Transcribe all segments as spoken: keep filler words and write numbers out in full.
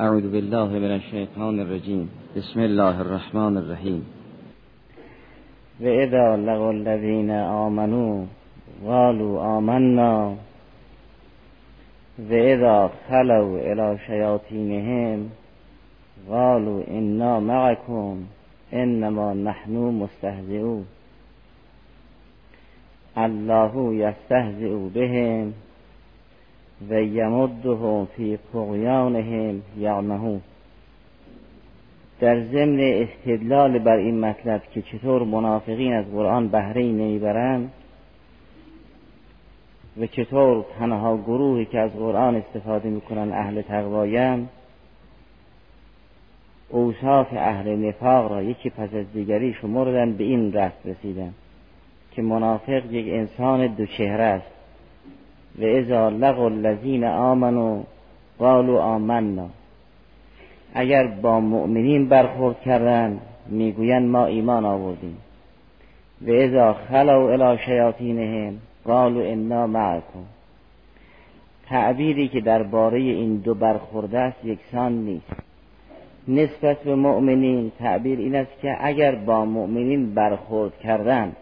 اعوذ بالله من الشیطان الرجیم بسم الله الرحمن الرحیم و اذا لقوا الذین آمنوا قالوا آمنا و اذا خلوا الی شیاطینهم قالوا انا معکم انما نحن مستهزئون الله یستهزئ بهم و یمدهم فی طغیانهم یعمهون. در ضمن استدلال بر این مطلب که چطور منافقین از قرآن بهره ای نمیبرند و چطور تنها گروهی که از قرآن استفاده میکنن اهل تقوایند، اوصاف اهل نفاق را یکی پس از دیگری شمردن، به این دست رسیدن که منافق یک انسان دو چهره است. و اذا لقوا الذین آمنوا قالوا آمنا، اگر با مؤمنین برخورد کردند میگویند ما ایمان آوردیم. و اذا خلوا الی شیاطینهم قالوا انا معکم. تعبیری که درباره این دو برخورد است یکسان نیست. نسبت به مؤمنین تعبیر این است که اگر با مؤمنین برخورد کردند،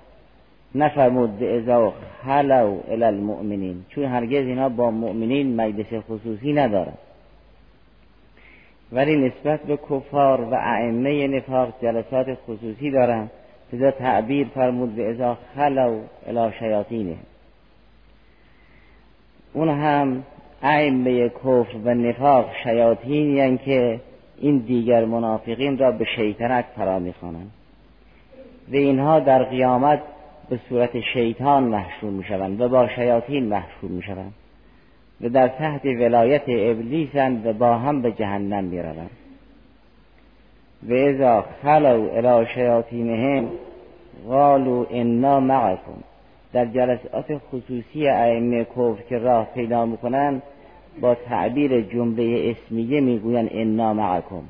نفرمود اذا خلوا الی المؤمنین، چون هرگز اینا با مؤمنین مجلس خصوصی ندارند. ولی نسبت به کفار و ائمه نفاق جلسات خصوصی دارند، لذا تعبیر فرمود اذا خلوا الی شیاطینهم. اون هم ائمه کفر و نفاق شیاطینی یعنی که این دیگر منافقین را به شیطنت فرا میخوانند و اینها در قیامت به صورت شیطان محشور میشوند و با شیاطین محشور میشوند و در تحت ولایت ابلیسند و با هم به جهنم میروند. و اذا خلوا الی شیاطینهم قالوا انا معکم. در جلسات خصوصی ائمه کفر که راه پیدا میکنند با تعبیر جمله اسمیه میگویند انا معکم،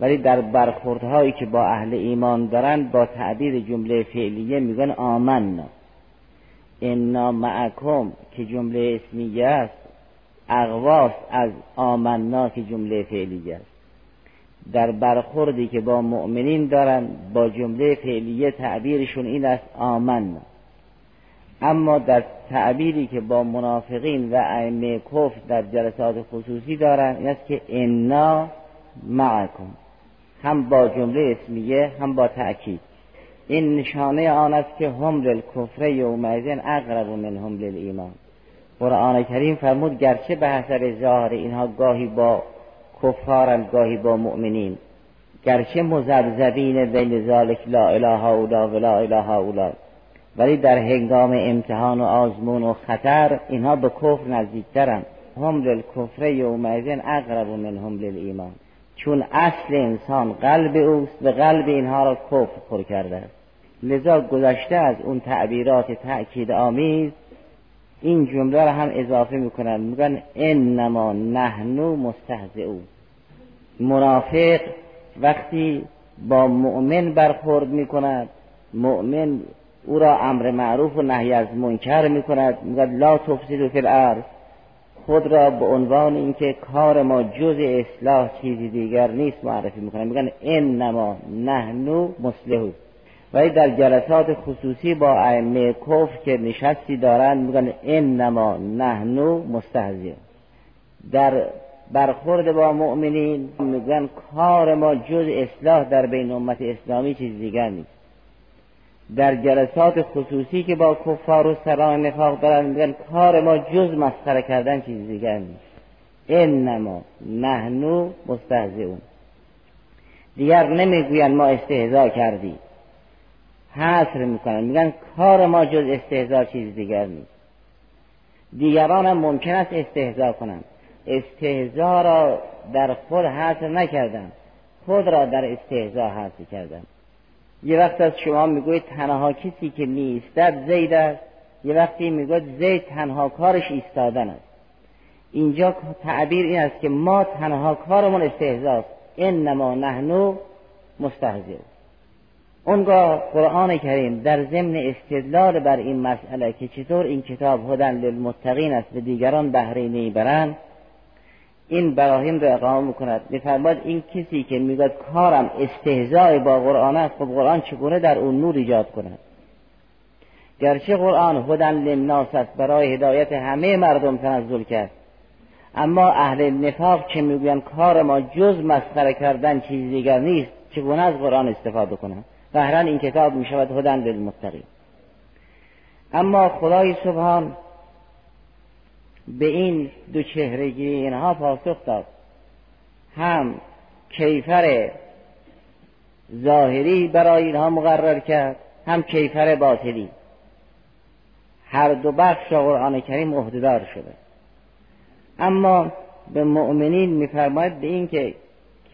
ولی در برخوردهایی که با اهل ایمان دارند با تعبیر جمله فعلیه میگن آمنا. انا معکم که جمله اسمیه است اقواست از آمنا که جمله فعلیه است. در برخوردی که با مؤمنین دارند با جمله فعلیه تعبیرشون این است آمنا. اما در تعبیری که با منافقین و ائمه کفر در جلسات خصوصی دارند این است که انا معکم، هم با جمله اسمیه هم با تأکید. این نشانه آن است که هم للکفر یومئذ اقرب منهم للایمان. قرآن کریم فرمود گرچه به حسب ظاهر اینها گاهی با کفارند گاهی با مؤمنین، گرچه مذبذبین بین ذلک لا اله الا و لا اله الا، ولی در هنگام امتحان و آزمون و خطر اینها به کفر نزدیکترند. هم للکفر یومئذ اقرب منهم للایمان، چون اصل انسان قلب اوست و قلب اینها را کفر پر کرده است. لذا گذشته از اون تعبیرات تأکید آمیز این جمله را هم اضافه میکنند، میگن انما نحن مستهزئون. منافق وقتی با مؤمن برخورد میکند، مؤمن او را امر معروف و نهی از منکر میکند، میگن لا تفسدوا فی الارض، خود را به عنوان اینکه کار ما جز اصلاح چیزی دیگر نیست معرفی میکنن، میگن انما نحن مصلحون. ولی در جلسات خصوصی با ائمه کفر که نشستی دارند میگن انما نحن مستهزئون. در برخورد با مؤمنین میگن کار ما جز اصلاح در بین امت اسلامی چیز دیگر نیست. در جلسات خصوصی که با کفار و سران نفاق دارن میگن کار ما جز مسخره کردن چیز دیگر نیست. انما نحن مستهزئون. دیگر نمیگوین ما استهزاء کردی، حصر میکنن، میگن کار ما جز استهزاء چیز دیگر نیست. دیگران هم ممکن است استهزاء کنن، استهزاء را در خود حصر نکردن، خود را در استهزاء حصر کردن. یه وقت از شما میگوید تنها کسی که میایستد زید است، یه وقتی میگوید زید تنها کارش ایستادن است. اینجا تعبیر این است که ما تنها کارمون استهزاء است. انما نحن مستهزئون. اونگاه قرآن کریم در ضمن استدلال بر این مسئله که چطور این کتاب هدی للمتقین است و دیگران بهره نمیبرند، این براهین را اقامه میکند. می‌فرماید این کسی که میگوید کارم استهزاء با قرآن است، خب قرآن چگونه در اون نور ایجاد کند؟ گرچه قرآن هدی للناس است، برای هدایت همه مردم تنزل کرد، اما اهل نفاق که میگویند کار ما جز مسخره کردن چیز دیگر نیست، چگونه از قرآن استفاده کنند؟ ظاهرا این کتاب میشود هدی للمتقین. اما خدای سبحان به این دو چهرگی اینها پاسخ داد، هم کیفر ظاهری برای اینها مقرر کرد، هم کیفر باطنی. هر دو بخش قرآن کریم عهده‌دار شده. اما به مؤمنین می‌فرماید به این که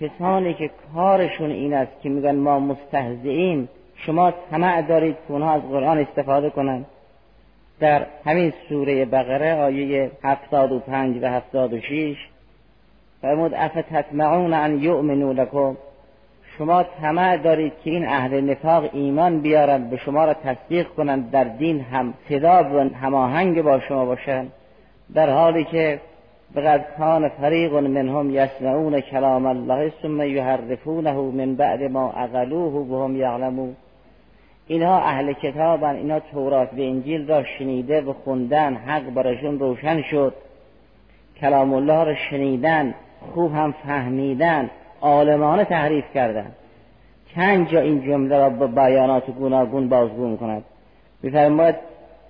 کسانی که کارشون این است که میگن ما مستهزئیم، شما طمع دارید که اونها از قرآن استفاده کنند. در همین سوره بقره آیه هفتاد و پنج و هفتاد و شش فرمود افتطمعون ان یؤمنوا لکم، شما طمع دارید که این اهل نفاق ایمان بیارند، به شما را تصدیق کنند، در دین هم صدا و هماهنگ با شما باشند، در حالی که بقد کان فریق منهم یسمعون کلام الله ثم یحرفونه من بعد ما عقلوه وهم یعلمون. اینها اهل کتابن، اینها تورات و انجیل را شنیده و خوندن، حق براشون روشن شد، کلام الله را شنیدن، خوب هم فهمیدن، عالمانه تحریف کردن. چند جا این جمله را با بیانات گوناگون بازگو می‌کند. می‌فرماید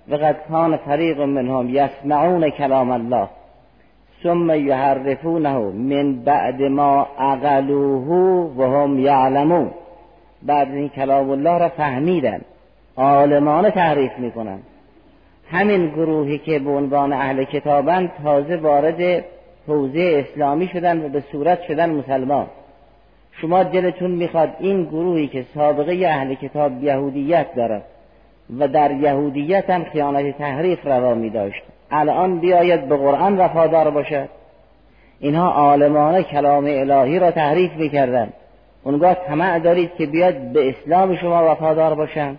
وقد کان فریق منهم یسمعون کلام الله ثم یحرفونه من بعد ما عقلوه وهم یعلمون. بعد این کلام الله را فهمیدن، عالمانه تعریف میکنن. همین گروهی که به عنوان اهل کتابن تازه وارد حوزه اسلامی شدن و به صورت شدن مسلمان. شما دلتون میخواد این گروهی که سابقه اهل کتاب یهودیت دارد و در یهودیت هم خیانت تحریف روا میداشت، الان بیاید به قرآن وفادار باشد؟ اینها عالمانه کلام الهی را تحریف میکردن، اونگاه طمع دارید که بیاد به اسلام شما وفادار باشن.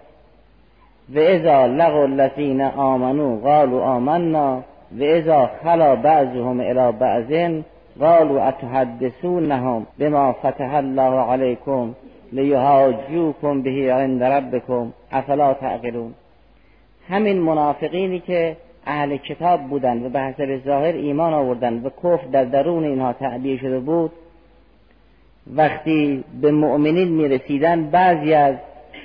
و اذا لقوا الذین آمنوا قالوا آمنا و اذا خلا بعضهم الی بعض قالوا اتحدثونهم بما فتح الله علیکم لیحاجوکم به عند ربکم افلا تعقلون. همین منافقینی که اهل کتاب بودند و به حسب ظاهر ایمان آوردند و کفر در درون اینها تعبیه شده بود، وقتی به مؤمنین می رسیدن بعضی از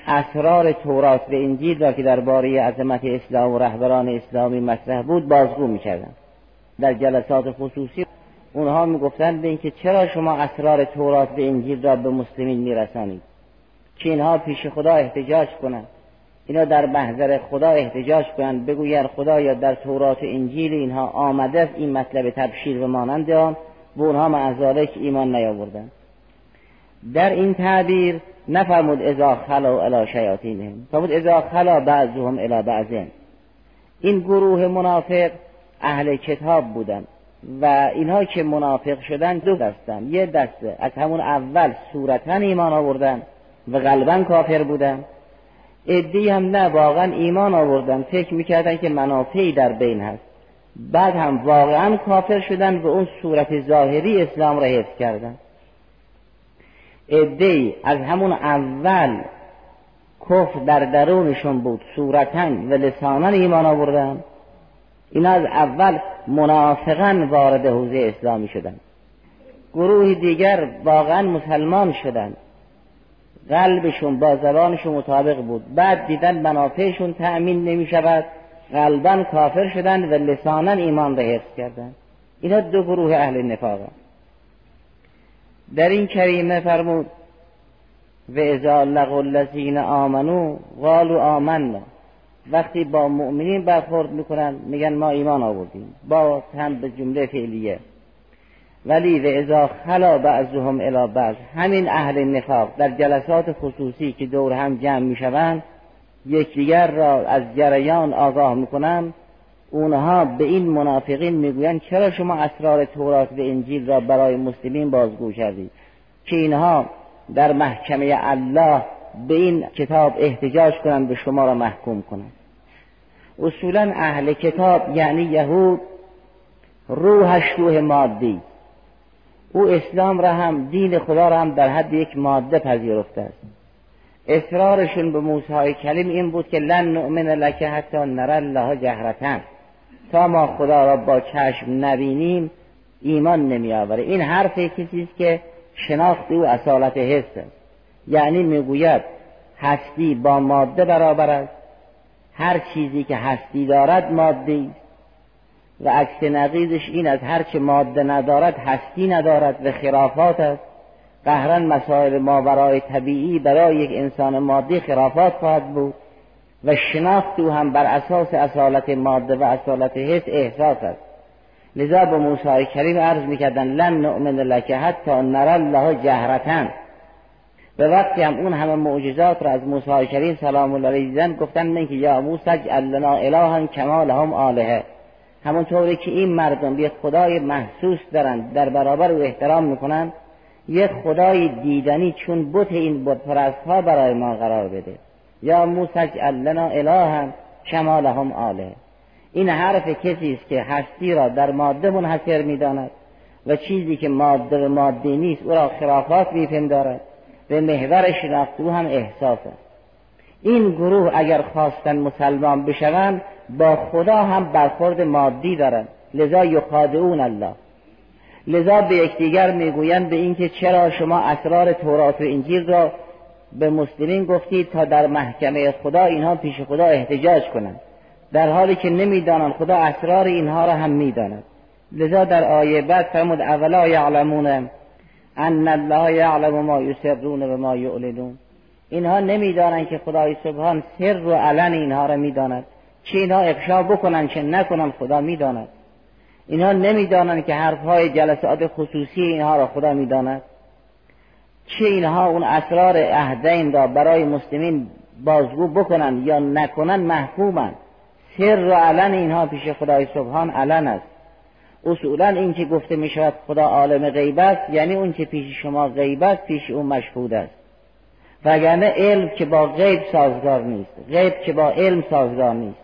اسرار تورات و انجیل را که درباره عظمت اسلام و رهبران اسلامی مطرح بود بازگو می کردن. در جلسات خصوصی اونها می گفتن به اینکه چرا شما اسرار تورات و انجیل را به مسلمین می رسانید که اینها پیش خدا احتجاج کنند، اینا در محضر خدا احتجاج کنند، بگوید خدایا در تورات و انجیل اینها آمده این مطلب تبشیر و مانند آن و اونها معذالک ایمان نیاوردند. در این تعبیر نفرمود اذا خلا الی شیاطینهم، فرمود اذا خلا بعضهم الی بعض. این گروه منافق اهل کتاب بودند و اینها که منافق شدن دو دستند. یه دسته از همون اول صورتاً ایمان آوردن و قلباً کافر بودن، عده‌ای هم نه واقعاً ایمان آوردن، فکر میکردن که منافعی در بین هست، بعد هم واقعاً کافر شدن و اون صورت ظاهری اسلام را حفظ کردند. عده‌ای از همون اول کفر در درونشون بود، صورتاً و لساناً ایمان آوردن، اینا از اول منافقاً وارد حوزه اسلامی شدن. گروه دیگر واقعاً مسلمان شدن، قلبشون با زبانشون مطابق بود، بعد دیدن منافعشون تأمین نمی شود، قلباً کافر شدن و لساناً ایمان را حفظ کردن. اینا دو گروه اهل نفاقند. در این کریمه فرمود و اذا لقوا الذین آمنوا قالوا آمنا، وقتی با مؤمنین برخورد میکنن میگن ما ایمان آوردیم، با هم به جمله فعلیه. ولی و اذا خلا بعضهم الی بعض، همین اهل نفاق در جلسات خصوصی که دور هم جمع میشوند یکدیگر را از جریان آگاه میکنن، اونها به این منافقین میگویند چرا شما اسرار تورات و انجیل را برای مسلمین بازگو کردید که اینها در محکمه الله به این کتاب احتجاج کنند، به شما را محکوم کنند. اصولا اهل کتاب یعنی یهود روحش روح مادی، او اسلام را هم دین خدا را هم در حد یک ماده پذیرفته است. اصرارشون به موسیهای کلیم این بود که لن نؤمن لکه حتی نرى الله جهرتاً، تا ما خدا را با چشم نبینیم ایمان نمی آوره. این حرف کسی است که شناخت او اصالت حس است، یعنی میگوید هستی با ماده برابر است، هر چیزی که هستی دارد مادی است و عکس نقیضش این از هر چه ماده ندارد هستی ندارد و خرافات است. قهراً مسائل ماورای طبیعی برای یک انسان مادی خرافات خواهد بود و شناخت او هم بر اساس اصالت ماده و اصالت حس احساس است. لذا به موسی کریم عرض میکردن لن نؤمن لکه حتی نرى الله جهرتاً. به وقتی هم اون همه معجزات را از موسی کریم سلام الله علیه دیدن گفتن من که یا موسی اجعل لنا الها کما لهم آلهه، همون طوری که این مردم یک خدای محسوس دارند در برابر او احترام میکنن، یک خدای دیدنی چون بت این بت پرست‌ها برای ما قرار بده. یا موسی اجعل لنا الها کما لهم آلهه. این حرف کسی است که هستی را در ماده منحصر می‌داند و چیزی که ماده و ماده نیست او را خرافات می‌پندارد و محور شناخت او هم احساس است. این گروه اگر خواستن مسلمان بشوند با خدا هم برخورد مادی دارند، لذا یخادعون الله، لذا به یکدیگر میگویند به اینکه چرا شما اسرار تورات و انجیل را به مسلمین گفتید تا در محکمه خدا اینها پیش خدا احتجاج کنند، در حالی که نمیدانند خدا اسرار اینها را هم میداند. لذا در آیه بعد فرمود اولا یعلمون ان الله یعلم ما یسرون و ما یعلنون. اینها نمیدانند که خدای سبحان سر و علن اینها را میداند، چه اینها افشا بکنند چه نکنند خدا میداند. اینها نمیدانند که حرفهای جلسات خصوصی اینها را خدا میداند، چه اینها اون اسرار عهدین را برای مسلمین بازگو بکنند یا نکنند محکومند. سر و علن اینها پیش خدای سبحان علن است. اصولا این که گفته می شود خدا عالم غیب است، یعنی اون که پیش شما غیب است پیش اون مشهود است، وگرنه علم که با غیب سازگار نیست، غیب که با علم سازگار نیست.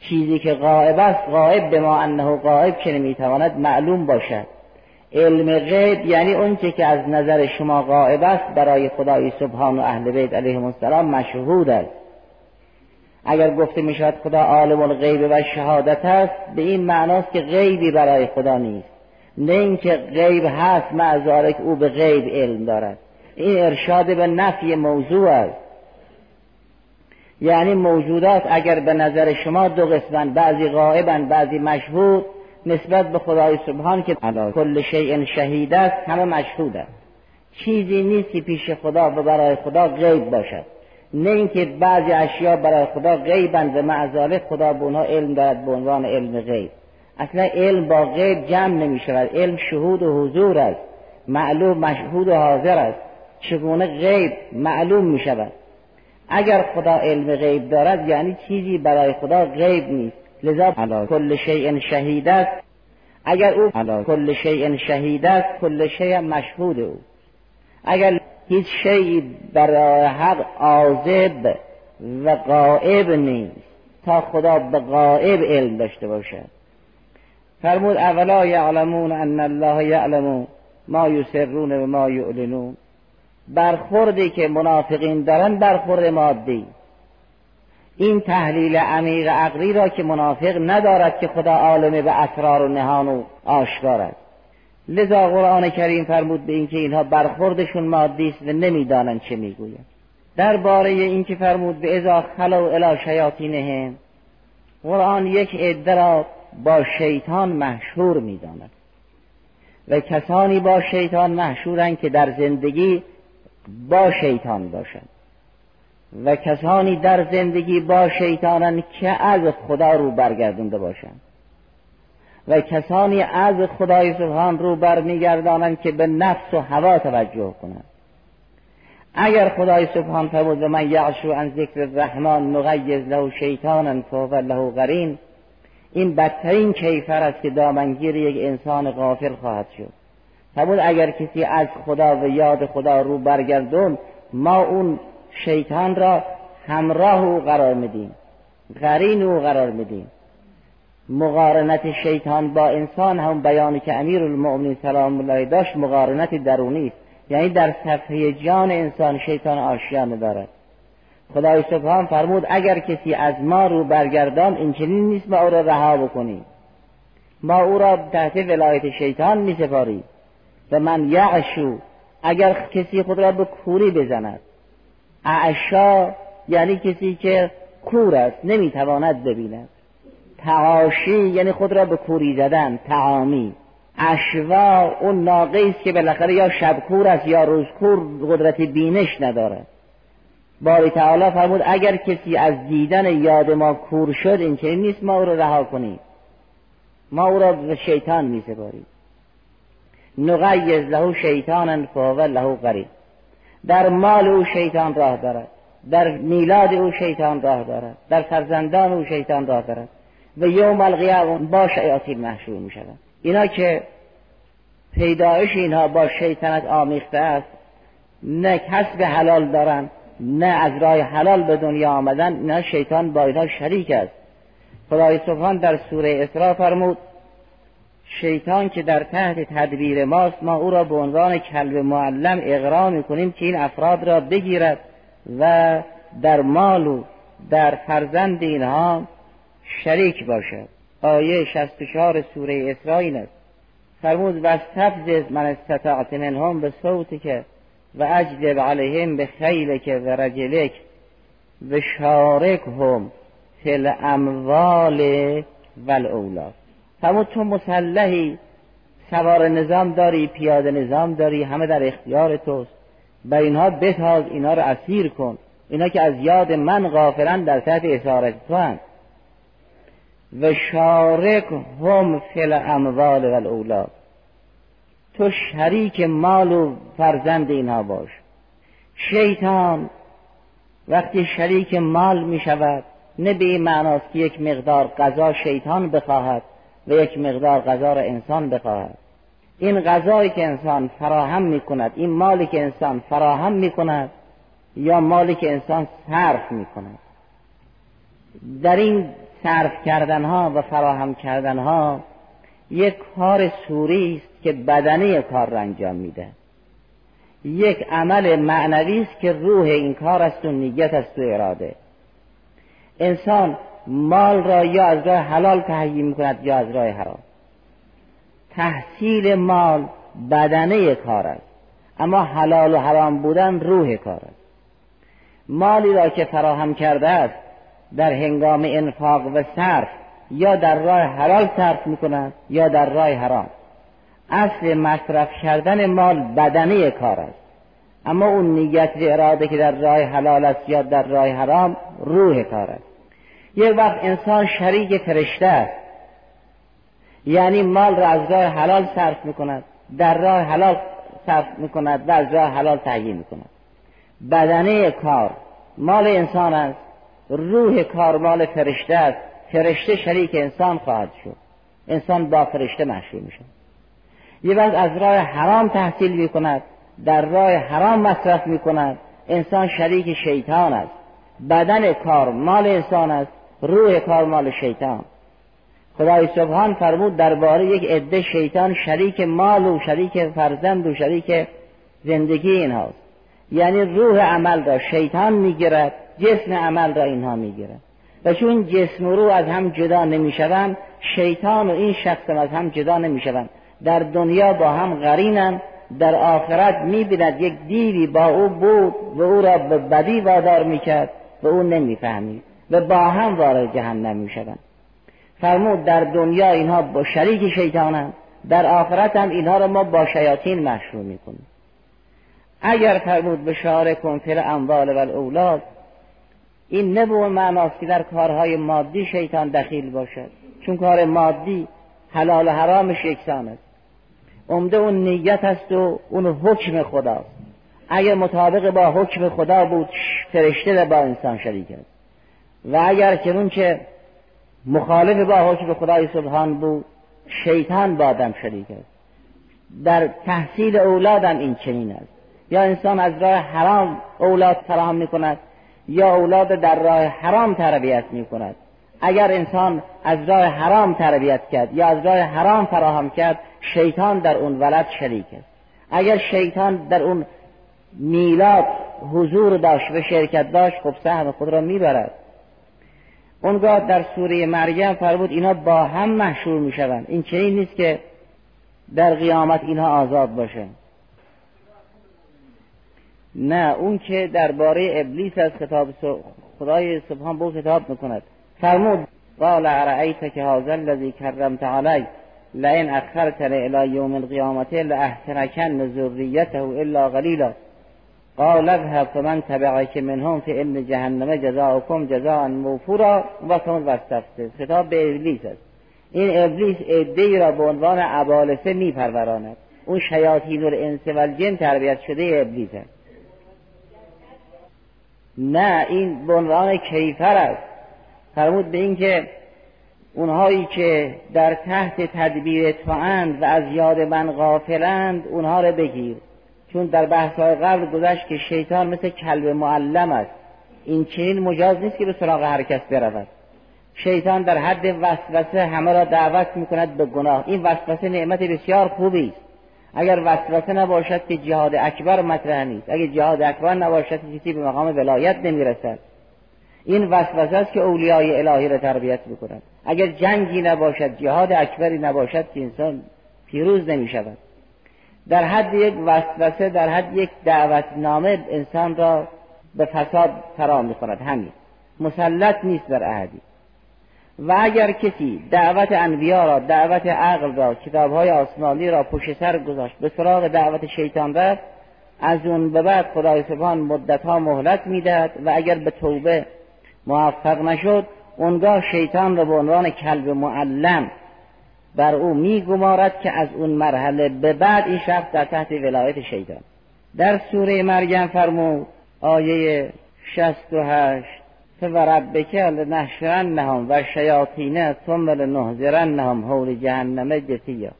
چیزی که غائب است غائب به ما انه غائب که نمی تواند معلوم باشد. علم غیب یعنی اون که از نظر شما غائب است برای خدای سبحان و اهل بیت علیهم السلام مشهود است. اگر گفته می شود خدا عالم الغیب و شهادت است، به این معناست که غیبی برای خدا نیست، نه اینکه غیب هست معذارک او به غیب علم دارد. این ارشاد به نفی موضوع است، یعنی موجودات اگر به نظر شما دو قسمند، بعضی غائبند بعضی مشهود، نسبت به خدای سبحان که کل شیء شهید است همه مشهود است. چیزی نیست که پیش خدا و برای خدا غیب باشد، نه اینکه بعضی اشیا برای خدا غیبند و معذاله خدا به اونها علم دارد به عنوان علم غیب. اصلا علم با غیب جمع نمی شود، علم شهود و حضور است، معلوم مشهود و حاضر است. چگونه غیب معلوم می شود؟ اگر خدا علم غیب دارد یعنی چیزی برای خدا غیب نیست، لذا کل شیء شهید است. اگر او کل شیء شهید است، کل شیء مشهود او. اگر هیچ شیئی برای حق عاذب و غائب نیست تا خدا به غائب علم داشته باشد. فرمود اولا یعلمون ان الله یعلم ما یسرون و ما یعلنون. برخوردی که منافقین دارن برخورد مادی، این تحلیل عمیق عقلی را که منافق ندارد که خدا عالم به اسرار و نهان و آشکار است. لذا قرآن کریم فرمود به اینکه اینها برخوردشون مادی است و نمیدانند چه میگویند. درباره اینکه فرمود به اذا خلوا الی شیاطینهم، قرآن یک عده را با شیطان محشور میداند و کسانی با شیطان محشورند که در زندگی با شیطان باشند و کسانی در زندگی با شیطانند که از خدا رو برگردونده باشند و کسانی از خدای سبحان رو برمیگردانند که به نفس و هوا توجه کنند. اگر خدای سبحان فرمود من یعشو عن ذکر الرحمن نقیض له شیطانا فهو له قرین، این بدترین کیفر است که دامنگیر یک انسان غافل خواهد شد. فرمود اگر کسی از خدا و یاد خدا رو برگردون ما اون شیطان را همراه او قرار میدیم، قرین او قرار میدیم. مقارنت شیطان با انسان، هم بیانی که امیرالمؤمنین سلام الله داشت، مقارنت درونی است، یعنی در صفحه جان انسان شیطان آشیانه دارد. خدای سبحان فرمود اگر کسی از ما رو برگردان این چنین نیست ما او را رها بکنیم، ما او را تحت ولایت شیطان می سپاریم. و من یعشو، اگر کسی خود را به کوری بزند، اعشا یعنی کسی که کور است نمی تواند ببیند، تعاشی یعنی خود را به کوری زدن، تعامی، اشوا اون ناقص که بالاخره یا شبکور است یا روزکور قدرت بینش ندارد. باری تعالی فرمود اگر کسی از دیدن یاد ما کور شد این که نیست ما او را رها کنیم، ما او را به شیطان می سپاریم. نقیض له شیطانا فهو له قرین، در مال او شیطان راه دارد، در میلاد او شیطان راه دارد، در فرزندان او شیطان راه دارد و یوم القیامه با شیاطین محشور می شود. اینا که پیدایش اینها با شیطنت آمیخته است، نه کسب حلال دارن نه از راه حلال به دنیا آمدن، نه شیطان با اینا شریک است. خدای سبحان در سوره اسراء فرمود شیطان که در تحت تدبیر ماست ما او را به عنوان کلب معلم اغرا میکنیم که این افراد را بگیرد و در مال و در فرزند اینها شریک باشد. آیه شصت و چهار سوره اسراء این است، فرمود واستفزز من استطعت منهم بصوتک و اجلب علیهم بخیلک و رجلک و شارکهم فی الاموال و الاولاد. فرمود تو مسلحی، سوار نظام داری، پیاده نظام داری، همه در اختیار توست، بر اینها بتاز، اینا رو اسیر کن، اینا که از یاد من غافلن در تحت اسارت تو هستند. و شارک هم فی الاموال و الاولاد، تو شریک مال و فرزند اینها باش. شیطان وقتی شریک مال می شود نه به این معناست که یک مقدار غذا شیطان بخواهد و یک مقدار غذا را انسان بخواهد. این غذایی که انسان فراهم می کند، این مالی که انسان فراهم می کند یا مالی که انسان صرف می کند، در این صرف کردن ها و فراهم کردن ها یک کار صوری است که بدنه کار را انجام میده، یک عمل معنوی است که روح این کار است و نیت است و اراده. انسان مال را یا از راه حلال تهیه میکند یا از راه حرام. تحصیل مال بدنه کار است، اما حلال و حرام بودن روح کار است. مالی را که فراهم کرده است در هنگام انفاق و صرف یا در راه حلال صرف میکنند یا در راه حرام. اصل مصرف کردن مال بدنه کار است، اما اون نیت و اراده که در راه حلال است یا در راه حرام روح کار است. یک وقت انسان شریک فرشته است، یعنی مال را از راه حلال صرف میکند، در راه حلال صرف میکند و از راه حلال تهیه میکند. بدنه کار مال انسان است، روح کار مال فرشته است. فرشته شریک انسان خواهد شد، انسان با فرشته محشور میشه. یه وقت از راه حرام تحصیل میکند، در راه حرام مصرف میکند، انسان شریک شیطان است. بدن کار مال انسان است، روح کار مال شیطان. خدای سبحان فرمود درباره یک عده شیطان شریک مال و شریک فرزند و شریک زندگی اینهاست، یعنی روح عمل را شیطان میگیرد، جسم عمل را اینها میگیرند. و چون جسم و روح از هم جدا نمیشوند، شیطان و این شخص از هم جدا نمیشوند، در دنیا با هم قرینند. در آخرت میبیند یک دیوی با او بود و او را به بدی وادار میکرد و او نمیفهمید و با هم وارد جهنم میشوند. فرمود در دنیا اینها با شریک شیطانند، در آخرت هم اینها را ما با شیاطین محشور میکنیم. اگر فرمود به شارکم فی الاموال و الاولاد، این نه به معناست که در کارهای مادی شیطان دخیل باشد، چون کار مادی حلال و حرامش یکسان است، عمده اون نیت است و اون حکم خداست. اگر مطابق با حکم خدا بود فرشته با انسان شریک است، و اگر کنون که مخالف با حکم خدای سبحان بود شیطان با آدم شریک است. در تحصیل اولادم این چنین است، یا انسان از راه حرام اولاد فراهم می کند یا اولاد در راه حرام تربیت می کند. اگر انسان از راه حرام تربیت کرد یا از راه حرام فراهم کرد، شیطان در اون ولد شریک است. اگر شیطان در اون میلاد حضور داشت و شرکت داشت، خب سهم خود را میبرد. اونگاه در سوره مریم فرمود اینا با هم محشور میشوند. این چنین نیست که در قیامت اینها آزاد باشه. نه، اون که درباره ابلیس از خطاب خدای سبحان به او خطاب میکند، فرمود قال ارأیت که هذا الذی کرمت علی لئن اخرتنی الی یوم القیامة لاحترکن ذریته الا قلیلا قال اذهب فمن تبعک منهم فان جهنم جزاؤکم جزاء موفورا و ثم واستفتح. خطاب به ابلیس است. این ابلیس عده‌ای را به عنوان ابالسه میپروراند. اون شیاطین الانس و الجن تربیت شده ابلیس است. نه، این به عنوان کیفر است. فرمود به این که اونهایی که در تحت تدبیر تو اند و از یاد من غافلند اونها را بگیر، چون در بحث‌های قبل گذشت که شیطان مثل کلب معلم است. این چنین مجاز نیست که به سراغ هر کس برود. شیطان در حد وسوسه همه را دعوت می‌کند به گناه. این وسوسه نعمت بسیار خوبی است. اگر وسوسه نباشد که جهاد اکبر مطرح نیست. اگر جهاد اکبر نباشد که کسی به مقام ولایت نمی‌رسد. این وسوسه است که اولیای الهی را تربیت می‌کند. اگر جنگی نباشد، جهاد اکبری نباشد، که انسان پیروز نمی‌شود. در حد یک وسوسه، در حد یک دعوتنامه انسان را به فساد فرا می‌خواند. همین مسلط نیست بر احدی. و اگر کسی دعوت انبیا را، دعوت عقل را، کتاب‌های آسمانی را پشت سر گذاشت، به سراغ دعوت شیطان رفت، از اون به بعد خدای سبحان مدت‌ها مهلت می‌دهد و اگر به توبه موفق نشد، اونگاه شیطان را به عنوان کلب معلم بر او میگمارد که از اون مرحله به بعد این شخص در تحت ولایت شیطان. در سوره مریم فرمود آیه شصت و هشت فوربک لنحشرنهم و الشیاطین ثم لنحضرنهم حول جهنم جثیا.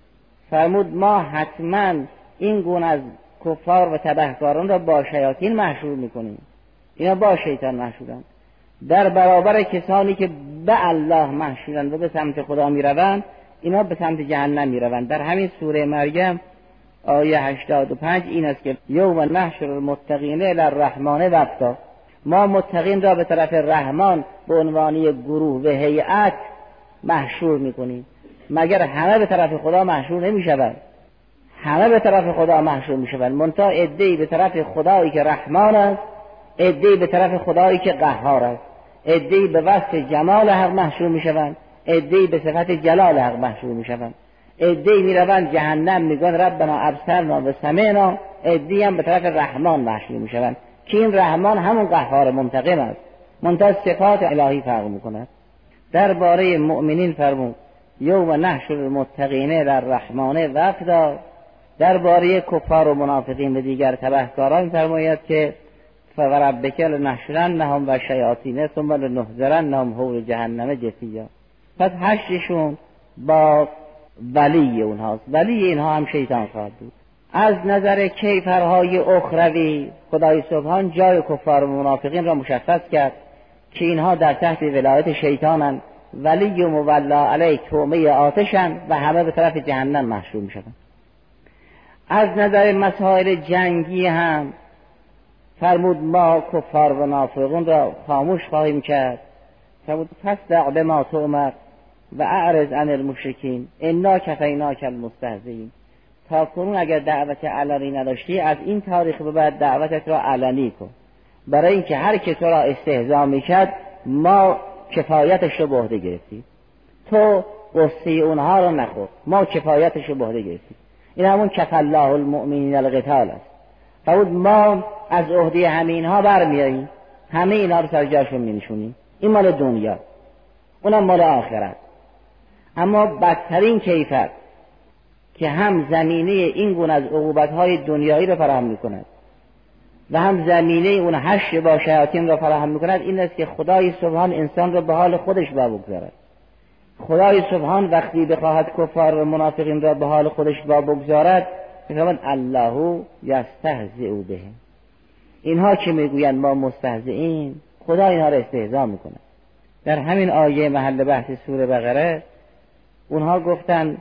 فرمود ما حتما این گونه از کفار و تبهکاران را با شیاطین محشور میکنیم. اینا با شیطان محشورند. در برابر کسانی که به الله محشورند و به سمت خدا میروند، اینا به سمت جهنم میروند. در همین سوره مریم آیه هشتاد و پنج این است که یوم نحشر المتقین الی الرحمن وفدا. ما متقین را به طرف رحمان به عنوان یک گروه و هیئت محشور میکنیم. مگر همه به طرف خدا محشور نمیشوند؟ همه به طرف خدا محشور میشوند، منتها عده‌ای به طرف خدایی که رحمان است، عده‌ای به طرف خدایی که قهار است، عده‌ای به وصف جمال حق محشور میشوند، عده‌ای به صفت جلال حق محشور میشوند. عده‌ای میروند جهنم میگن ربنا ابصرنا و سمعنا، عده‌ای هم به طرف رحمان محشور میشوند که این رحمان همون قهار منتقم است، منتها صفات الهی فرق میکند. درباره مؤمنین فرمود یوم نحشر المتقین الی الرحمن وفدا. درباره کفار و منافقین و دیگر تبهکاران فرماید که فوربک لنحشرنهم و الشیاطین ثم لنحضرنهم حول جهنم جثیا. پس هشتشون با ولی اونهاست. ولی اینها هم شیطان خواهد بود. از نظر کیفرهای اخروی خدای سبحان جای کفار و منافقین را مشخص کرد که اینها در تحت ولایت شیطانند، ولی مولی علیه تومه آتشند و همه به طرف جهنم محشور میشوند. از نظر مسائل جنگی هم فرمود ما کفار و منافقون را خاموش خواهیم کرد. فرمود پس دع بما تؤمر و اعرض عن المشرکین انا کفیناک المستهزئین. تا کنون اگر دعوت علنی نداشتی، از این تاریخ به بعد دعوتت را علنی کن، برای اینکه هر که تو را استهزا میکرد ما کفایتش را به عهده گرفتیم. تو قصه اونها را نخور، ما کفایتش را به عهده گرفتیم. این همون کفی الله المؤمنین القتال است. فرمود ما از عهده همه اینها برمیاییم، همه اینها رو سر جاشون می‌نشونیم. این مال دنیا، اونم مال آخرت. اما بدترین کیفر که هم زمینه این گونه از عقوبت‌های دنیایی را فراهم می‌کند و هم زمینه اون حشر با شیاطین را فراهم می‌کند، این است که خدای سبحان انسان را به حال خودش بگذارد. خدای سبحان وقتی بخواهد کفار و منافقین را به حال خودش بگذارد، می‌گوید الله یستهزئ بهم. اینها که میگویند ما مستهزئیم، خدا اینها را استهزا می‌کند. در همین آیه محل بحث سوره بقره اونها گفتن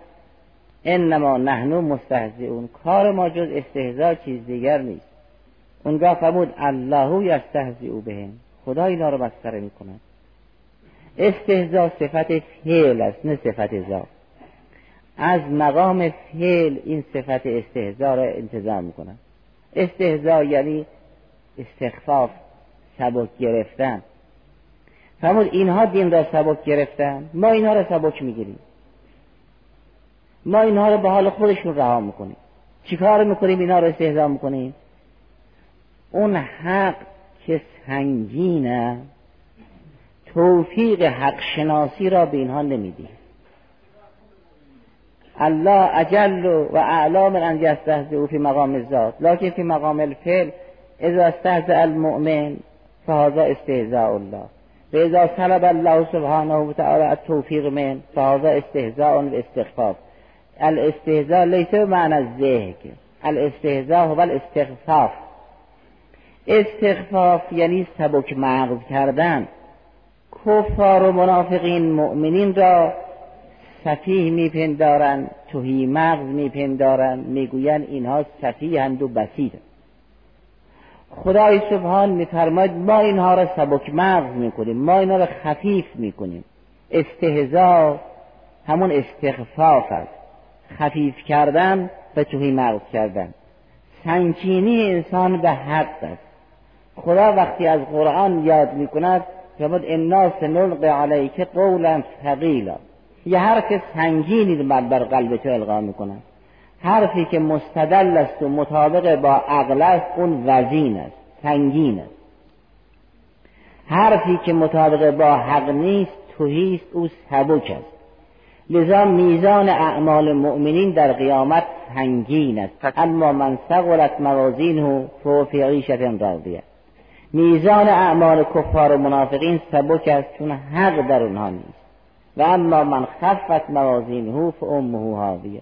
انما نحن مستهزئون، کار ما جز استهزا چیز دیگر نیست. اونجا فرمود الله یستهزئ بهم، خدا اینا رو مسخره میکنه. استهزا صفت فعل است نه صفت ذات. از مقام فعل این صفت استهزا را انتزاع میکنه. استهزا یعنی استخفاف، سبک گرفتن. فرمود اینها دین را سبک گرفتن، ما اینها را سبک میگیریم، ما اینها رو به حال خودشون رها میکنیم. چیکار میکنیم؟ اینا رو استهزا میکنیم. اون حق که سنگینه، توفیق حق شناسی را به اینها نمیدی. الله اجل و اعلام ان یستهزئ فی مقام الذات لکن فی مقام الفعل اذا استهزأ المؤمن فهذا استهزاء الله و اذا طلب الله سبحانه و تعالی التوفیق من فهذا استهزاء و استخفاف. الاستهزاء لیس بمعنى الضحك، الاستهزاء هو الاستخفاف. استخفاف یعنی سبک مغز کردن. کفار و منافقین مؤمنین را سفیه میپندارن، تهی مغز میپندارن، میگوین اینها سفیه‌اند و بسیر. خدای سبحان میفرماید ما اینها را سبک مغز میکنیم، ما اینها را خفیف میکنیم. استهزاء همون استخفاف است، خفیف کردن و تهی مغز کردن. سنگینی انسان به حق است. خدا وقتی از قرآن یاد میکند فرمود انا سنلقی علیک قولا ثقیلا، یه حرف سنگینی بر قلب تو القا میکنه. حرفی که مستدل است و مطابق با عقل است اون وزین است، سنگین است. حرفی که مطابق با حق نیست، تهی است، او سبک است. لذا میزان اعمال مؤمنین در قیامت سنگین است. اما من ثقلت موازینه فهو فی عیشة راضیه. میزان اعمال کفار و منافقین سبک است، چون حق در اونها نیست. و اما من خفت موازینه فامه هاویه.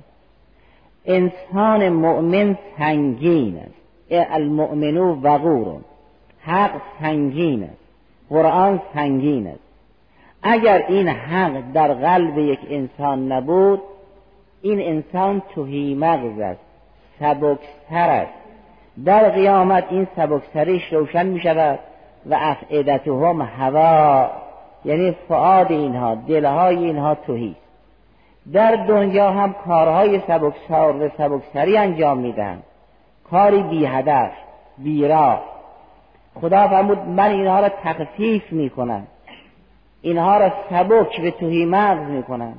انسان مؤمن سنگین است. المؤمن وقور، حق سنگین است، قرآن سنگین است. اگر این حق در قلب یک انسان نبود، این انسان تهی مغز است، سبکسر است. در قیامت این سبکسریش روشن می شود و افئدتهم هوا، یعنی فؤاد اینها، دلهای اینها تهی است. در دنیا هم کارهای سبکسار و سبکسری انجام می دهند، کاری بی هدف، بی راه. خدا فرمود من اینها را تخفیف می کنم، اینها را سبک و تهی مغز می کنم.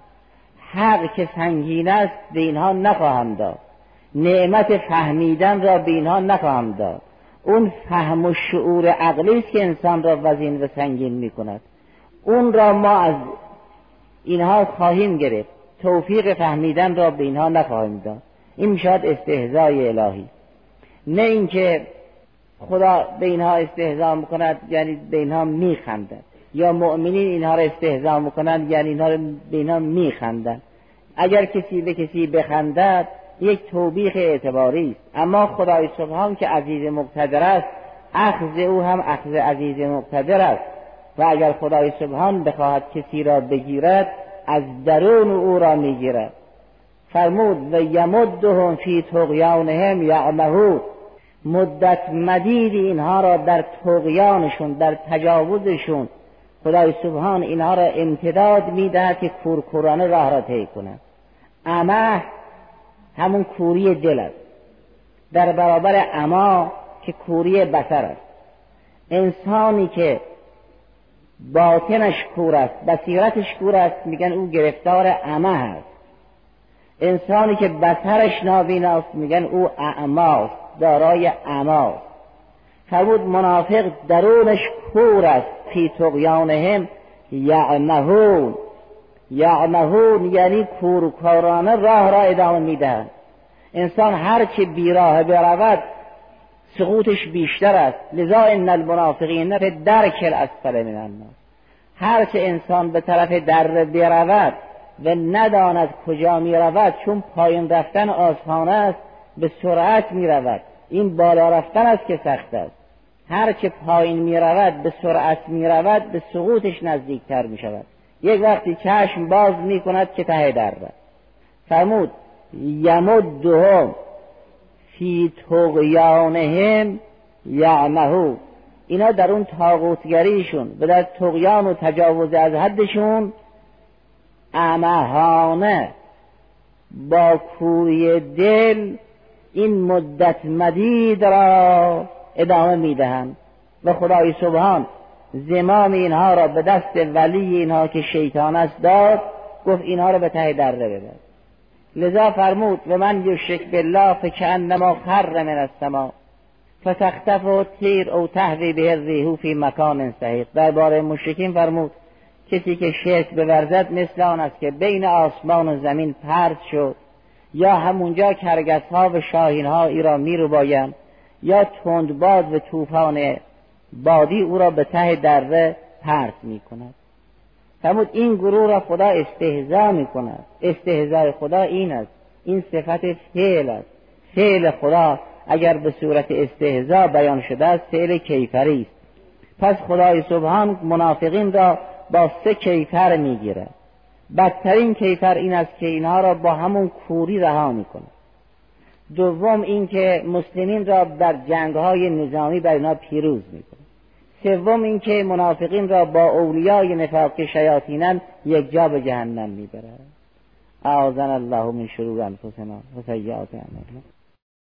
حق که سنگین است به اینها نخواهم داد، نعمت فهمیدن را به اینها نخواهم داد. اون فهم و شعور عقلی است که انسان را وزین و سنگین می کند. اون را ما از اینها خواهیم گرفت، توفیق فهمیدن را به اینها نخواهیم داد. این شاید استهزای الهی، نه اینکه خدا به اینها استهزا میکند یعنی به اینها میخندد، یا مؤمنین اینها را استهزا میکنند یعنی اینها را به اینها میخندند. اگر کسی به کسی بخندد یک توبیخ اعتباری است. اما خدای سبحان که عزیز مقتدر است، اخذ او هم اخذ عزیز مقتدر است. و اگر خدای سبحان بخواهد کسی را بگیرد، از درون او را میگیرد. فرمود و یمدهم فی طغیانهم یعمهون، مدت مدید اینها را در طغیانشون، در تجاوزشون خدای سبحان اینها را امتداد میدهد که کورکورانه راه را طی کنند. اما همون کوری دل است در برابر عما که کوری بصر است. انسانی که باطنش کور است، بصیرتش کور است، میگن او گرفتار عمه است. انسانی که بصرش نابیناست میگن او اعمی است، دارای عمی است. فرمود منافق درونش کور است. فی طغیانهم یعمهون، یعمهون یعنی کورکورانه راه را ادامه میدهند. انسان هر چه بی راه برود سقوطش بیشتر است. لذا ان المنافقین فی الدرک الاسفل من النار. هر چه انسان به طرف در برود و نداند کجا می رود، چون پایین رفتن آسان است به سرعت می رود، این بالا رفتن است که سخت است. هر که پایین می رود به سرعت می رود به سقوطش نزدیکتر می شود. یک وقتی چشم باز می کند که ته در رود. فرمود یمدهم فی طغیانهم یعمهون، اینا در اون طاغوتگریشون و در طغیان و تجاوز از حدشون عمهانه با کوری دل این مدت مدید را ادامه میدهند و خدای سبحان زمام اینها را به دست ولی اینها که شیطان است داد، گفت اینها را به ته دره ببر. لذا فرمود و من یشرک بالله فکأنما خر من السماء فتختفه الطیر او تهوی به الریح فی مکان سحیق. درباره مشرکین فرمود کسی که شرک بورزد مثل آن است که بین آسمان و زمین پرد شد، یا همونجا کرگس ها و شاهین ها ای را می رو بایم، یا تند باد و طوفان بادی او را به ته دره پرد می کند. فرمود این گروه را خدا استهزا می کند. استهزای خدا این است، این صفت فعل است. فعل خدا اگر به صورت استهزا بیان شده است فعل کیفری است. پس خدای سبحان منافقین را با سه کیفر میگیره. بدترین کیفر این است که اینها را با همون کوری رها میکنه. دوم این که مسلمین را در جنگهای نظامی بر اینا پیروز میکنه. سوم این که منافقین را با اولیای نفاق شیاطینن یک جا به جهنم میبره. اعاذنا الله من شرور انفسنا و سیئات اعمالنا.